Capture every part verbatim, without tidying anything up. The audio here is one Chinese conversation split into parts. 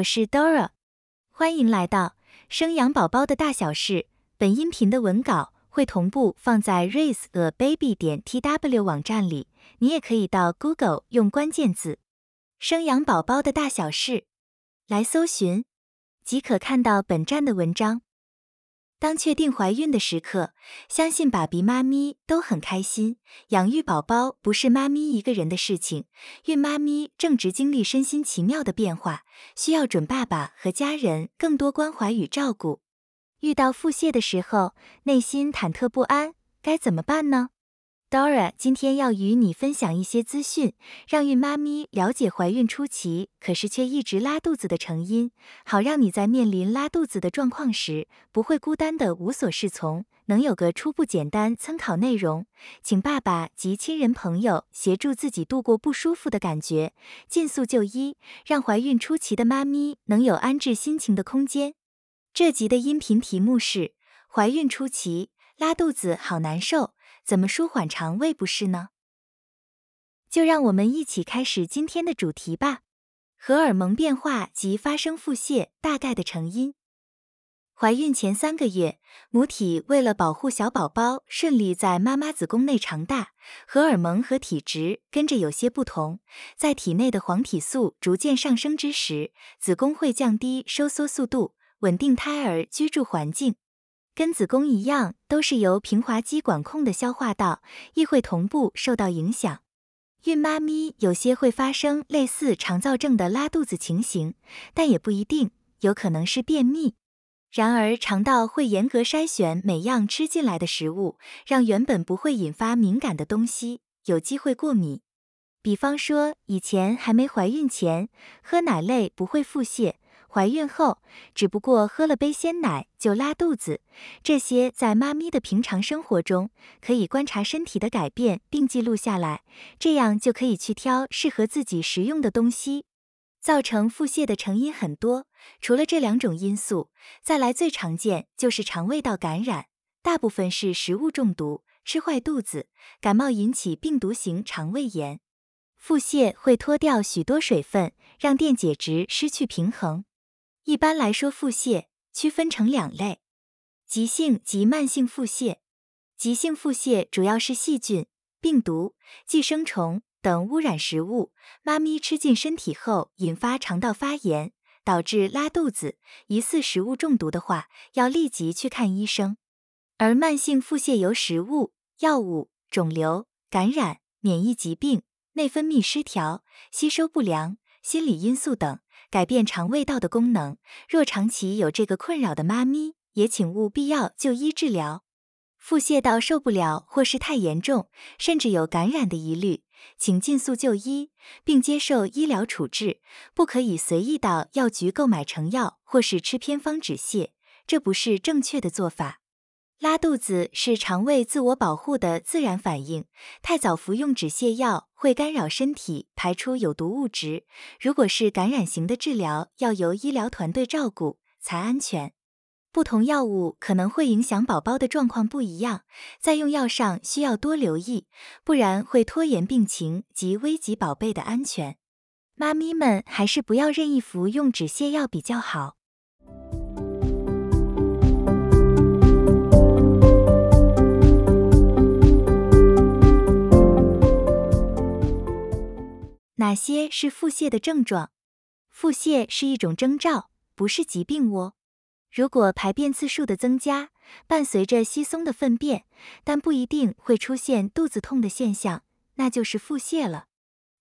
我是 Dora， 欢迎来到生养宝宝的大小事。本音频的文稿会同步放在 raise a baby 点 t w 网站里，你也可以到 Google 用关键字生养宝宝的大小事来搜寻，即可看到本站的文章。当确定怀孕的时刻，相信爸比妈咪都很开心。养育宝宝不是妈咪一个人的事情，孕妈咪正值经历身心奇妙的变化，需要准爸爸和家人更多关怀与照顾。遇到腹泻的时候，内心忐忑不安，该怎么办呢？ Dora 今天要与你分享一些资讯，让孕妈咪了解怀孕初期可是却一直拉肚子的成因，好让你在面临拉肚子的状况时不会孤单的无所适从，能有个初步简单参考内容，请爸爸及亲人朋友协助自己度过不舒服的感觉，尽速就医，让怀孕初期的妈咪能有安置心情的空间。这集的音频题目是：怀孕初期拉肚子好难受，怎么舒缓肠胃不适呢？就让我们一起开始今天的主题吧。荷尔蒙变化及发生腹泻大概的成因。怀孕前三个月，母体为了保护小宝宝顺利在妈妈子宫内长大，荷尔蒙和体质跟着有些不同。在体内的黄体素逐渐上升之时，子宫会降低收缩速度，稳定胎儿居住环境。跟子宫一样，都是由平滑肌管控的消化道亦会同步受到影响。孕妈咪有些会发生类似肠燥症的拉肚子情形，但也不一定，有可能是便秘。然而肠道会严格筛选每样吃进来的食物，让原本不会引发敏感的东西有机会过敏。比方说，以前还没怀孕前，喝奶类不会腹泻。怀孕后，只不过喝了杯鲜奶就拉肚子，这些在妈咪的平常生活中，可以观察身体的改变并记录下来，这样就可以去挑适合自己食用的东西。造成腹泻的成因很多，除了这两种因素，再来最常见就是肠胃道感染，大部分是食物中毒、吃坏肚子、感冒引起病毒型肠胃炎。腹泻会脱掉许多水分，让电解质失去平衡。一般来说，腹泻区分成两类：急性及慢性腹泻。急性腹泻主要是细菌、病毒、寄生虫等污染食物，妈咪吃进身体后引发肠道发炎，导致拉肚子。疑似食物中毒的话，要立即去看医生。而慢性腹泻由食物、药物、肿瘤、感染、免疫疾病、内分泌失调、吸收不良、心理因素等改变肠胃道的功能，若长期有这个困扰的妈咪，也请务必要就医治疗。腹泻到受不了或是太严重，甚至有感染的疑虑，请尽速就医，并接受医疗处置，不可以随意到药局购买成药或是吃偏方止泻，这不是正确的做法。拉肚子是肠胃自我保护的自然反应，太早服用止泻药会干扰身体排出有毒物质，如果是感染型的治疗，要由医疗团队照顾才安全。不同药物可能会影响宝宝的状况不一样，在用药上需要多留意，不然会拖延病情及危及宝贝的安全。妈咪们还是不要任意服用止泻药比较好。哪些是腹泻的症状？腹泻是一种征兆，不是疾病哦。如果排便次数的增加，伴随着稀松的粪便，但不一定会出现肚子痛的现象，那就是腹泻了。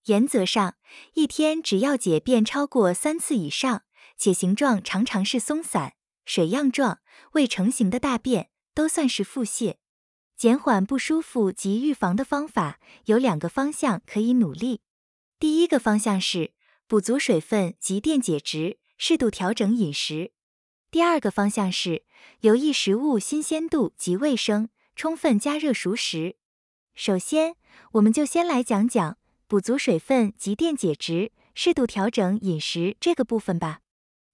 原则上，一天只要解便超过三次以上，且形状常常是松散、水样状、未成型的大便，都算是腹泻。减缓不舒服及预防的方法，有两个方向可以努力。第一个方向是补足水分及电解质，适度调整饮食。第二个方向是留意食物新鲜度及卫生，充分加热熟食。首先，我们就先来讲讲补足水分及电解质，适度调整饮食这个部分吧。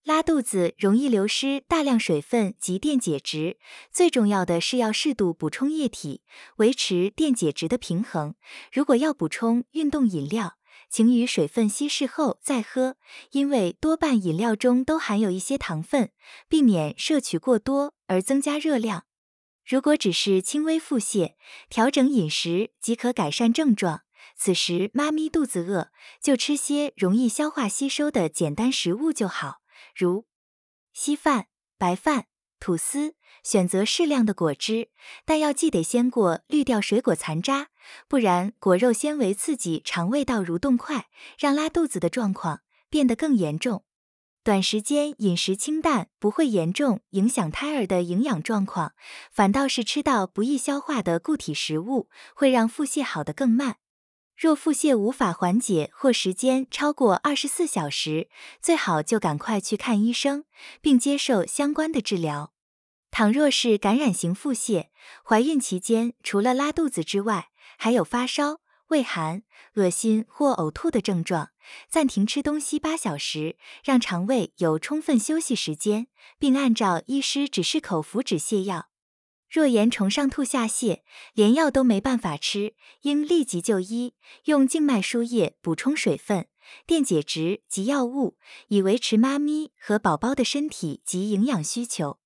拉肚子容易流失大量水分及电解质，最重要的是要适度补充液体，维持电解质的平衡。如果要补充运动饮料，请与水分稀释后再喝，因为多半饮料中都含有一些糖分，避免摄取过多而增加热量。如果只是轻微腹泻，调整饮食即可改善症状。此时妈咪肚子饿，就吃些容易消化吸收的简单食物就好，如稀饭、白饭、吐司，选择适量的果汁，但要记得先过滤掉水果残渣，不然果肉纤维刺激肠胃道蠕动快，让拉肚子的状况变得更严重。短时间饮食清淡不会严重影响胎儿的营养状况，反倒是吃到不易消化的固体食物，会让腹泻好得更慢。若腹泻无法缓解或时间超过二十四小时，最好就赶快去看医生，并接受相关的治疗。倘若是感染型腹泻，怀孕期间除了拉肚子之外，还有发烧、胃寒、恶心或呕吐的症状，暂停吃东西八小时，让肠胃有充分休息时间，并按照医师指示口服止泻药。若严重上吐下泻，连药都没办法吃，应立即就医，用静脉输液补充水分、电解质及药物，以维持妈咪和宝宝的身体及营养需求。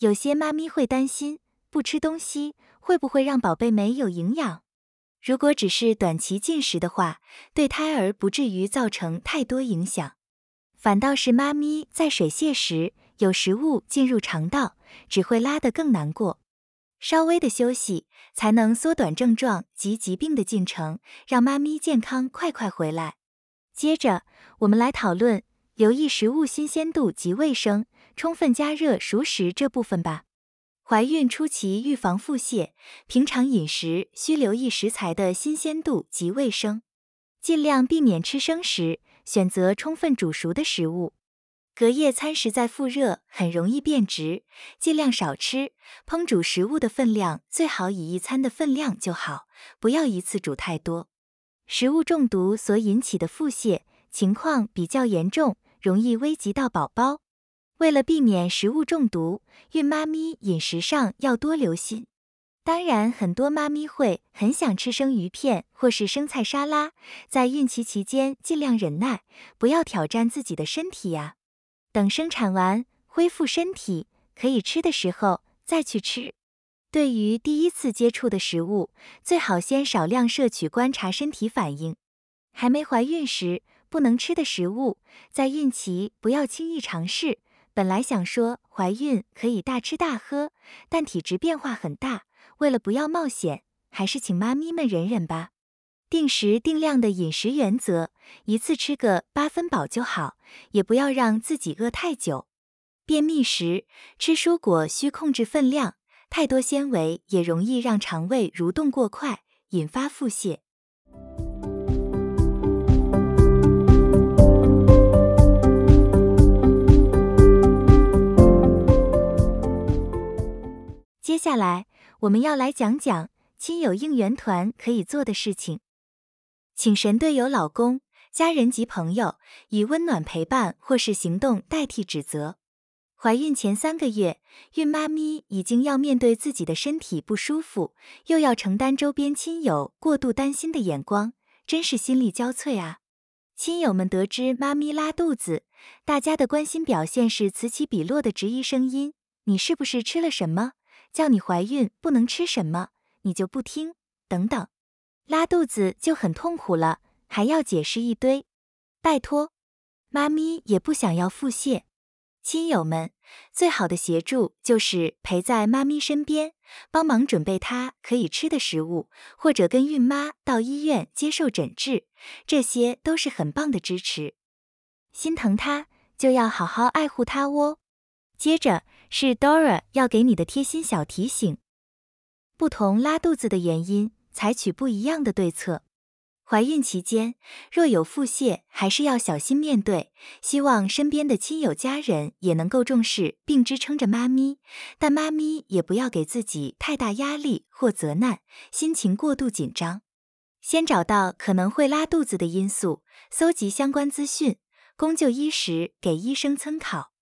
有些妈咪会担心，不吃东西会不会让宝贝没有营养？如果只是短期进食的话，对胎儿不至于造成太多影响。反倒是妈咪在水泻时，有食物进入肠道，只会拉得更难过。稍微的休息才能缩短症状及疾病的进程，让妈咪健康快快回来。接着，我们来讨论留意食物新鲜度及卫生，充分加热熟食这部分吧。怀孕初期预防腹泻，平常饮食需留意食材的新鲜度及卫生，尽量避免吃生食，选择充分煮熟的食物。隔夜餐食在腹热很容易变质，尽量少吃，烹煮食物的分量最好以一餐的分量就好，不要一次煮太多。食物中毒所引起的腹泻情况比较严重，容易危及到宝宝。为了避免食物中毒，孕妈咪饮食上要多留心。当然，很多妈咪会很想吃生鱼片或是生菜沙拉，在孕期期间尽量忍耐，不要挑战自己的身体呀、啊。等生产完恢复身体可以吃的时候再去吃。对于第一次接触的食物，最好先少量摄取，观察身体反应。还没怀孕时不能吃的食物，在孕期不要轻易尝试。本来想说怀孕可以大吃大喝，但体质变化很大，为了不要冒险，还是请妈咪们忍忍吧。定时定量的饮食原则，一次吃个八分饱就好，也不要让自己饿太久。便秘时，吃蔬果需控制分量，太多纤维也容易让肠胃蠕动过快，引发腹泻。接下来，我们要来讲讲亲友应援团可以做的事情。请神队友、老公、家人及朋友，以温暖陪伴或是行动代替指责。怀孕前三个月，孕妈咪已经要面对自己的身体不舒服，又要承担周边亲友过度担心的眼光，真是心力交瘁啊。亲友们得知妈咪拉肚子，大家的关心表现是此起彼落的质疑声音：你是不是吃了什么？叫你怀孕不能吃什么，你就不听，等等。拉肚子就很痛苦了，还要解释一堆。拜托，妈咪也不想要腹泻。亲友们，最好的协助就是陪在妈咪身边，帮忙准备她可以吃的食物，或者跟孕妈到医院接受诊治，这些都是很棒的支持。心疼她，就要好好爱护她哦。接着是 Dora 要给你的贴心小提醒。不同拉肚子的原因，采取不一样的对策。怀孕期间，若有腹泻，还是要小心面对。希望身边的亲友家人也能够重视并支撑着妈咪，但妈咪也不要给自己太大压力或责难，心情过度紧张。先找到可能会拉肚子的因素，搜集相关资讯，供就医时给医生参考。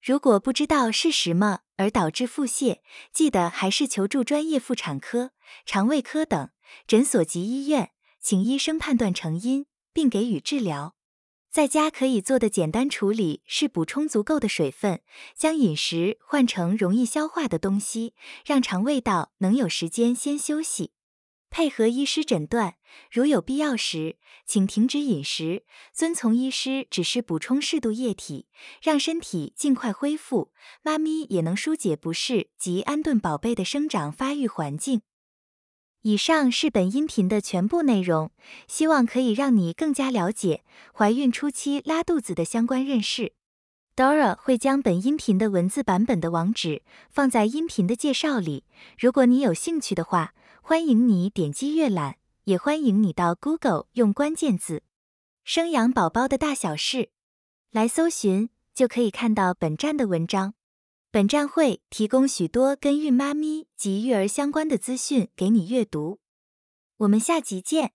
如果不知道是什么而导致腹泻，记得还是求助专业妇产科、肠胃科等诊所及医院，请医生判断成因，并给予治疗。在家可以做的简单处理是补充足够的水分，将饮食换成容易消化的东西，让肠胃道能有时间先休息。配合医师诊断，如有必要时，请停止饮食，遵从医师指示补充适度液体，让身体尽快恢复。妈咪也能疏解不适及安顿宝贝的生长发育环境。以上是本音频的全部内容，希望可以让你更加了解怀孕初期拉肚子的相关认识。Dora 会将本音频的文字版本的网址放在音频的介绍里，如果你有兴趣的话，欢迎你点击阅览，也欢迎你到 Google 用关键字“生养宝宝的大小事”来搜寻，就可以看到本站的文章。本站会提供许多跟孕妈咪及育儿相关的资讯给你阅读。我们下集见。